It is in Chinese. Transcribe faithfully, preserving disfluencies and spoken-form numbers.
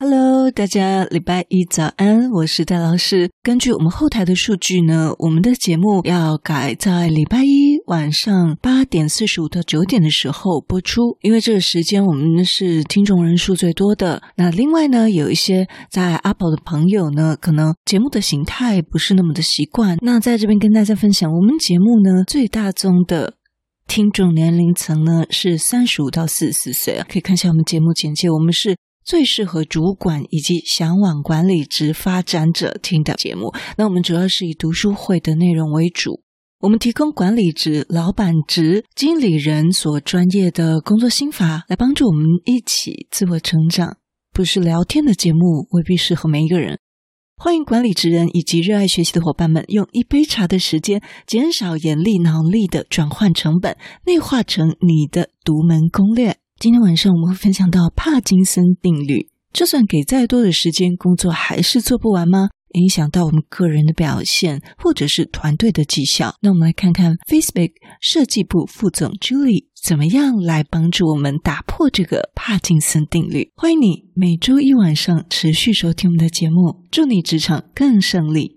Hello， 大家礼拜一早安，我是戴老师。根据我们后台的数据呢，我们的节目要改在礼拜一晚上八点四十五到九点的时候播出，因为这个时间我们是听众人数最多的。那另外呢，有一些在阿宝的朋友呢，可能节目的形态不是那么的习惯，那在这边跟大家分享，我们节目呢最大宗的听众年龄层呢是三十五到四十岁，可以看一下我们节目简介，我们是最适合主管以及想往管理职发展者听的节目。那我们主要是以读书会的内容为主，我们提供管理职、老板职、经理人所专业的工作心法，来帮助我们一起自我成长。不是聊天的节目，未必适合每一个人。欢迎管理职人以及热爱学习的伙伴们，用一杯茶的时间，减少眼力脑力的转换成本，内化成你的独门攻略。今天晚上我们会分享到帕金森定律，就算给再多的时间，工作还是做不完吗？影响到我们个人的表现，或者是团队的绩效。那我们来看看 Facebook 设计部副总 Julie 怎么样来帮助我们打破这个帕金森定律。欢迎你每周一晚上持续收听我们的节目，祝你职场更胜利。